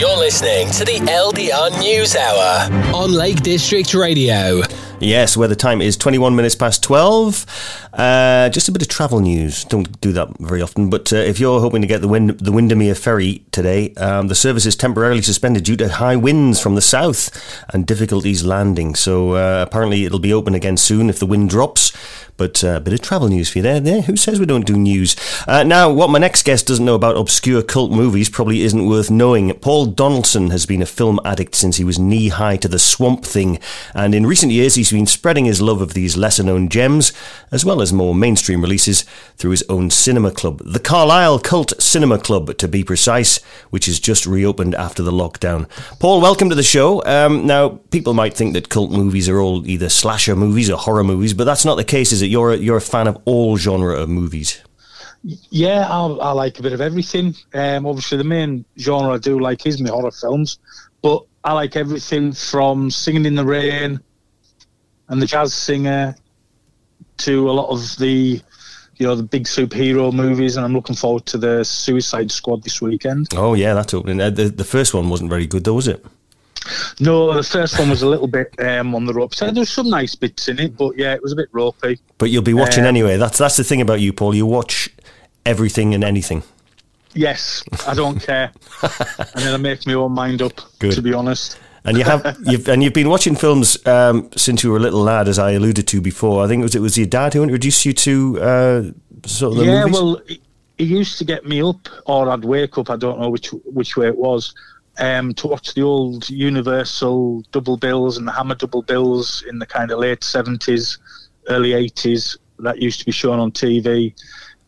You're listening to the LDR News Hour on Lake District Radio. Yes, where the time is 21 minutes past 12. Just a bit of travel news. Don't do that very often. But if you're hoping to get the Windermere ferry today, the service is temporarily suspended due to high winds from the south and difficulties landing. So apparently it'll be open again soon if the wind drops. But a bit of travel news for you there. Who says we don't do news? Now, what my next guest doesn't know about obscure cult movies probably isn't worth knowing. Paul Donaldson has been a film addict since he was knee-high to the Swamp Thing. And in recent years, he's been spreading his love of these lesser-known gems, as well as more mainstream releases, through his own cinema club. The Carlisle Cult Cinema Club, to be precise, which has just reopened after the lockdown. Paul, welcome to the show. Now, people might think that cult movies are all either slasher movies or horror movies, but that's not the case, is it? You're a fan of all genre of movies. Yeah, I like a bit of everything. Obviously, the main genre I do like is my horror films, but I like everything from Singing in the Rain and The Jazz Singer to a lot of the, you know, the big superhero movies, and I'm looking forward to the Suicide Squad this weekend. Oh yeah, that's opening. The first one wasn't very good, though, was it? No, the first one was a little bit on the ropes. There was some nice bits in it, but yeah, it was a bit ropey. But you'll be watching anyway. That's the thing about you, Paul. You watch everything and anything. Yes, I don't care. And then I make my own mind up, good. To be honest. And you've been watching films since you were a little lad, as I alluded to before. I think it was your dad who introduced you to sort of the movies? Yeah, well, he used to get me up, or I'd wake up, I don't know which way it was, to watch the old Universal double bills and the Hammer double bills in the kind of late 70s, early 80s. That used to be shown on TV.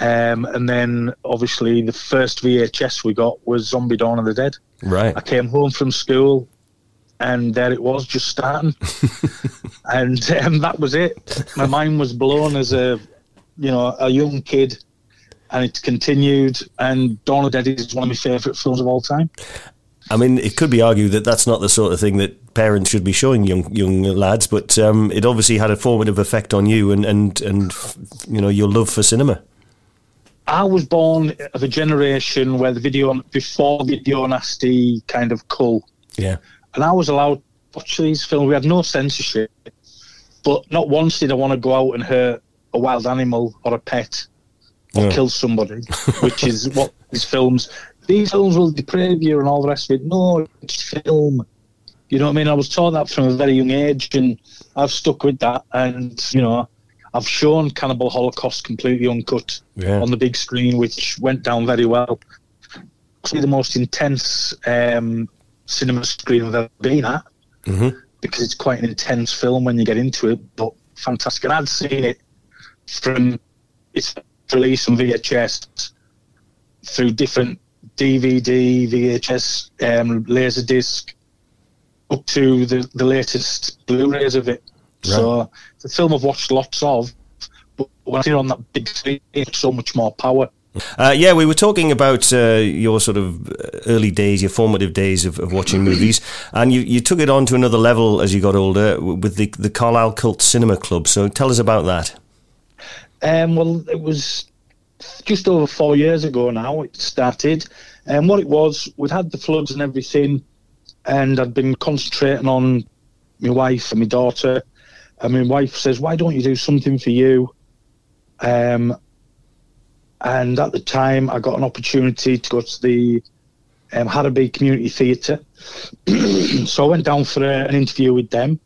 And then, obviously, the first VHS we got was Zombie Dawn of the Dead. Right. I came home from school, and there it was, just starting. And that was it. My mind was blown as a young kid, and it's continued. And Dawn of the Dead is one of my favourite films of all time. I mean, it could be argued that that's not the sort of thing that parents should be showing young lads, but it obviously had a formative effect on you and you know, your love for cinema. I was born of a generation where the video nasty kind of cull. Yeah. And I was allowed to watch these films. We had no censorship, but not once did I want to go out and hurt a wild animal or a pet or kill somebody, which is what these films... These films will deprave you and all the rest of it. No, it's film. You know what I mean? I was taught that from a very young age, and I've stuck with that. And, you know, I've shown Cannibal Holocaust completely uncut on the big screen, which went down very well. Probably the most intense cinema screen I've ever been at, because it's quite an intense film when you get into it, but fantastic. And I'd seen it from its release on VHS through different DVD, VHS, Laserdisc, up to the latest Blu-rays of it. Right. So it's a film I've watched lots of, but when I see it on that big screen, it's so much more power. Yeah, we were talking about your sort of early days, your formative days of watching movies, and you took it on to another level as you got older with the Carlisle Cult Cinema Club. So tell us about that. Well, it was... just over 4 years ago now it started, and what it was, we'd had the floods and everything, and I'd been concentrating on my wife and my daughter, and my wife says, why don't you do something for you? And at the time I got an opportunity to go to the Harrowby Community Theatre. So I went down for an interview with them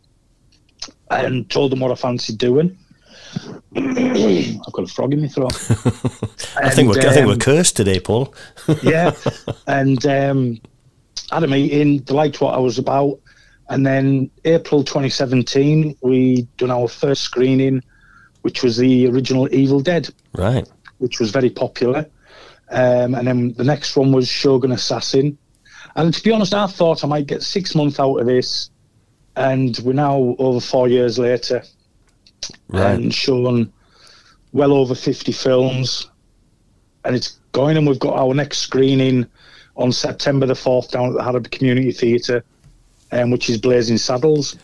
and told them what I fancied doing. I've got a frog in my throat. I think we're cursed today, Paul. Yeah. And I had a meeting, they liked what I was about, and then April 2017 we done our first screening, which was the original Evil Dead, right, which was very popular, and then the next one was Shogun Assassin. And to be honest, I thought I might get 6 months out of this, and we're now over 4 years later. Right. And shown well over 50 films, and it's going, and we've got our next screening on September the 4th down at the Harrowby Community Theatre, which is Blazing Saddles.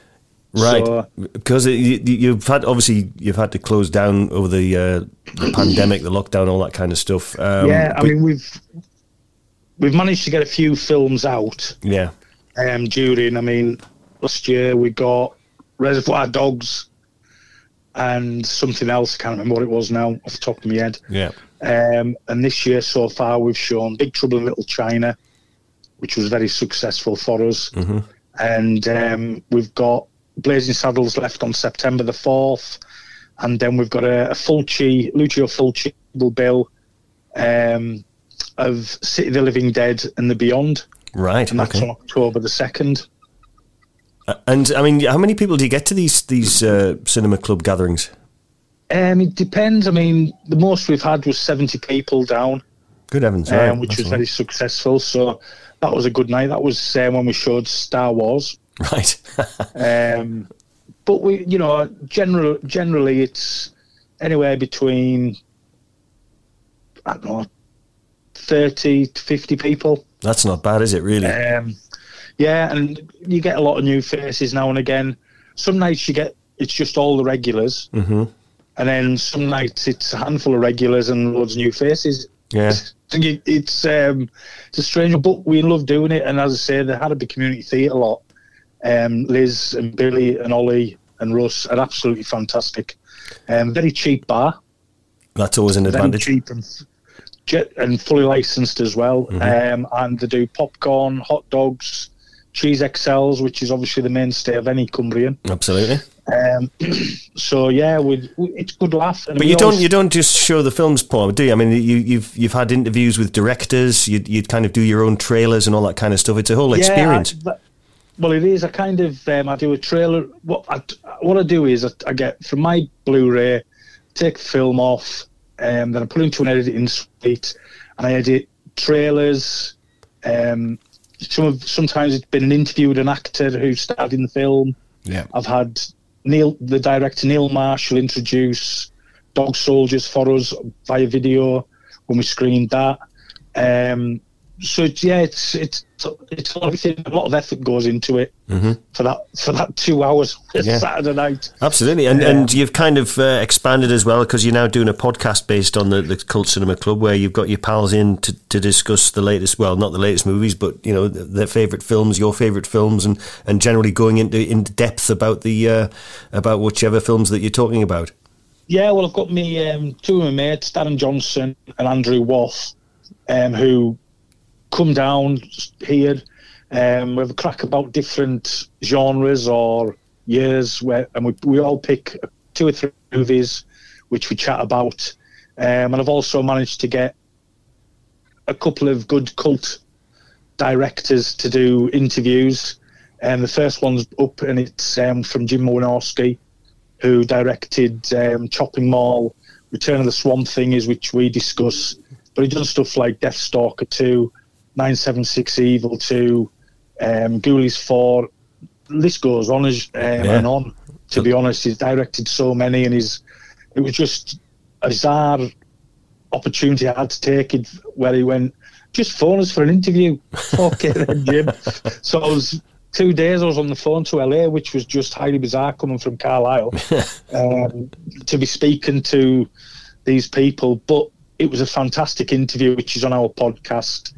Right, so, because you've had to close down over the pandemic, the lockdown, all that kind of stuff. Yeah, I mean, we've we've managed to get a few films out. Yeah. During, I mean, last year we got Reservoir Dogs and something else. I can't remember what it was now off the top of my head. Yeah. And this year so far we've shown Big Trouble in Little China, which was very successful for us. Mm-hmm. And we've got Blazing Saddles left on September the 4th. And then we've got a Fulci, Lucio Fulci, Bill of City of the Living Dead and the Beyond. Right. And that's on October the 2nd. And, I mean, how many people do you get to these cinema club gatherings? It depends. I mean, the most we've had was 70 people down. Good heavens. Right. Which was very successful. So that was a good night. That was when we showed Star Wars. Right. But we, you know, generally it's anywhere between, I don't know, 30 to 50 people. That's not bad, is it, really? Yeah, and you get a lot of new faces now and again. Some nights you get, it's just all the regulars. Mm-hmm. And then some nights it's a handful of regulars and loads of new faces. Yeah. It's a strange, but we love doing it. And as I say, the Harrowby Community Theatre a lot. Liz and Billy and Ollie and Russ are absolutely fantastic. Very cheap bar. That's always an advantage. Very cheap and fully licensed as well. Mm-hmm. And they do popcorn, hot dogs, cheese XLs, which is obviously the mainstay of any Cumbrian. Absolutely. So yeah, it's good laugh. And but you don't just show the films, Paul, do you? I mean, you've had interviews with directors. You kind of do your own trailers and all that kind of stuff. It's a whole experience. Well, it is. I kind of I do a trailer. What I do is I get from my Blu-ray, take the film off, then I put it into an editing suite, and I edit trailers. Sometimes it's been an interview with an actor who starred in the film. Yeah, I've had the director Neil Marshall introduce Dog Soldiers for us via video when we screened that. So it's everything. A lot of effort goes into it for that 2 hours Saturday night. Absolutely, and you've kind of expanded as well, because you're now doing a podcast based on the Cult Cinema Club, where you've got your pals in to discuss the latest, well, not the latest movies, but you know, their favourite films, your favourite films, and generally going into depth about the about whichever films that you're talking about. Yeah, well, I've got me two of my mates, Darren Johnson and Andrew Wolfe, who come down here, we have a crack about different genres or years, and we all pick two or three movies which we chat about. And I've also managed to get a couple of good cult directors to do interviews. And the first one's up, and it's from Jim Wynorski, who directed Chopping Mall, Return of the Swamp Thingers, which we discuss. But he does stuff like Deathstalker 2, 976 Evil 2, Ghoulies 4, the list goes on and on, to be honest. He's directed so many, and it was just a bizarre opportunity I had to take it, where he went, just phone us for an interview. Okay then, Jim. So I was 2 days I was on the phone to LA, which was just highly bizarre coming from Carlisle, to be speaking to these people. But it was a fantastic interview, which is on our podcast,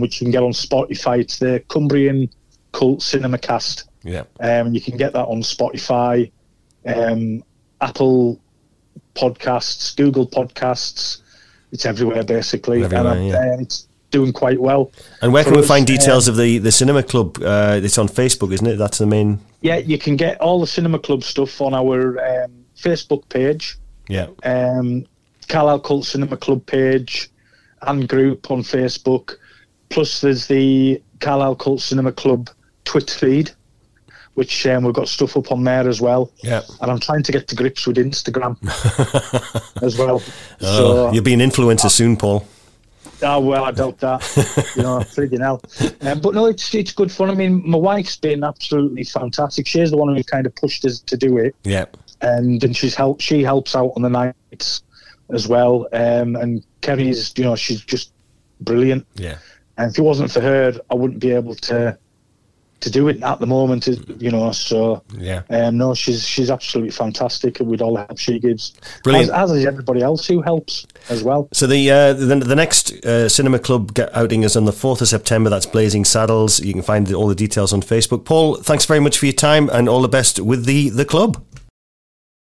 which you can get on Spotify. It's the Cumbrian Cult Cinema Cast. Yeah. You can get that on Spotify, Apple Podcasts, Google Podcasts. It's everywhere, basically. It's doing quite well. And where can we find details of the Cinema Club? It's on Facebook, isn't it? That's the main... Yeah, you can get all the Cinema Club stuff on our Facebook page. Yeah. Carlisle Cult Cinema Club page and group on Facebook. Plus, there's the Carlisle Cult Cinema Club Twitter feed, which we've got stuff up on there as well. Yeah. And I'm trying to get to grips with Instagram as well. So you'll be an influencer soon, Paul. Oh, well, I doubt that. You know, freaking hell. But no, it's good fun. I mean, my wife's been absolutely fantastic. She's the one who kind of pushed us to do it. Yeah. And she helps out on the nights as well, and Kerry's, you know, she's just brilliant. Yeah. And if it wasn't for her, I wouldn't be able to to do it at the moment, you know. So yeah, no, she's absolutely fantastic with all the help she gives. Brilliant, as is everybody else who helps as well. So the next Cinema Club outing is on the 4th of September. That's Blazing Saddles. You can find all the details on Facebook. Paul, thanks very much for your time and all the best with the club.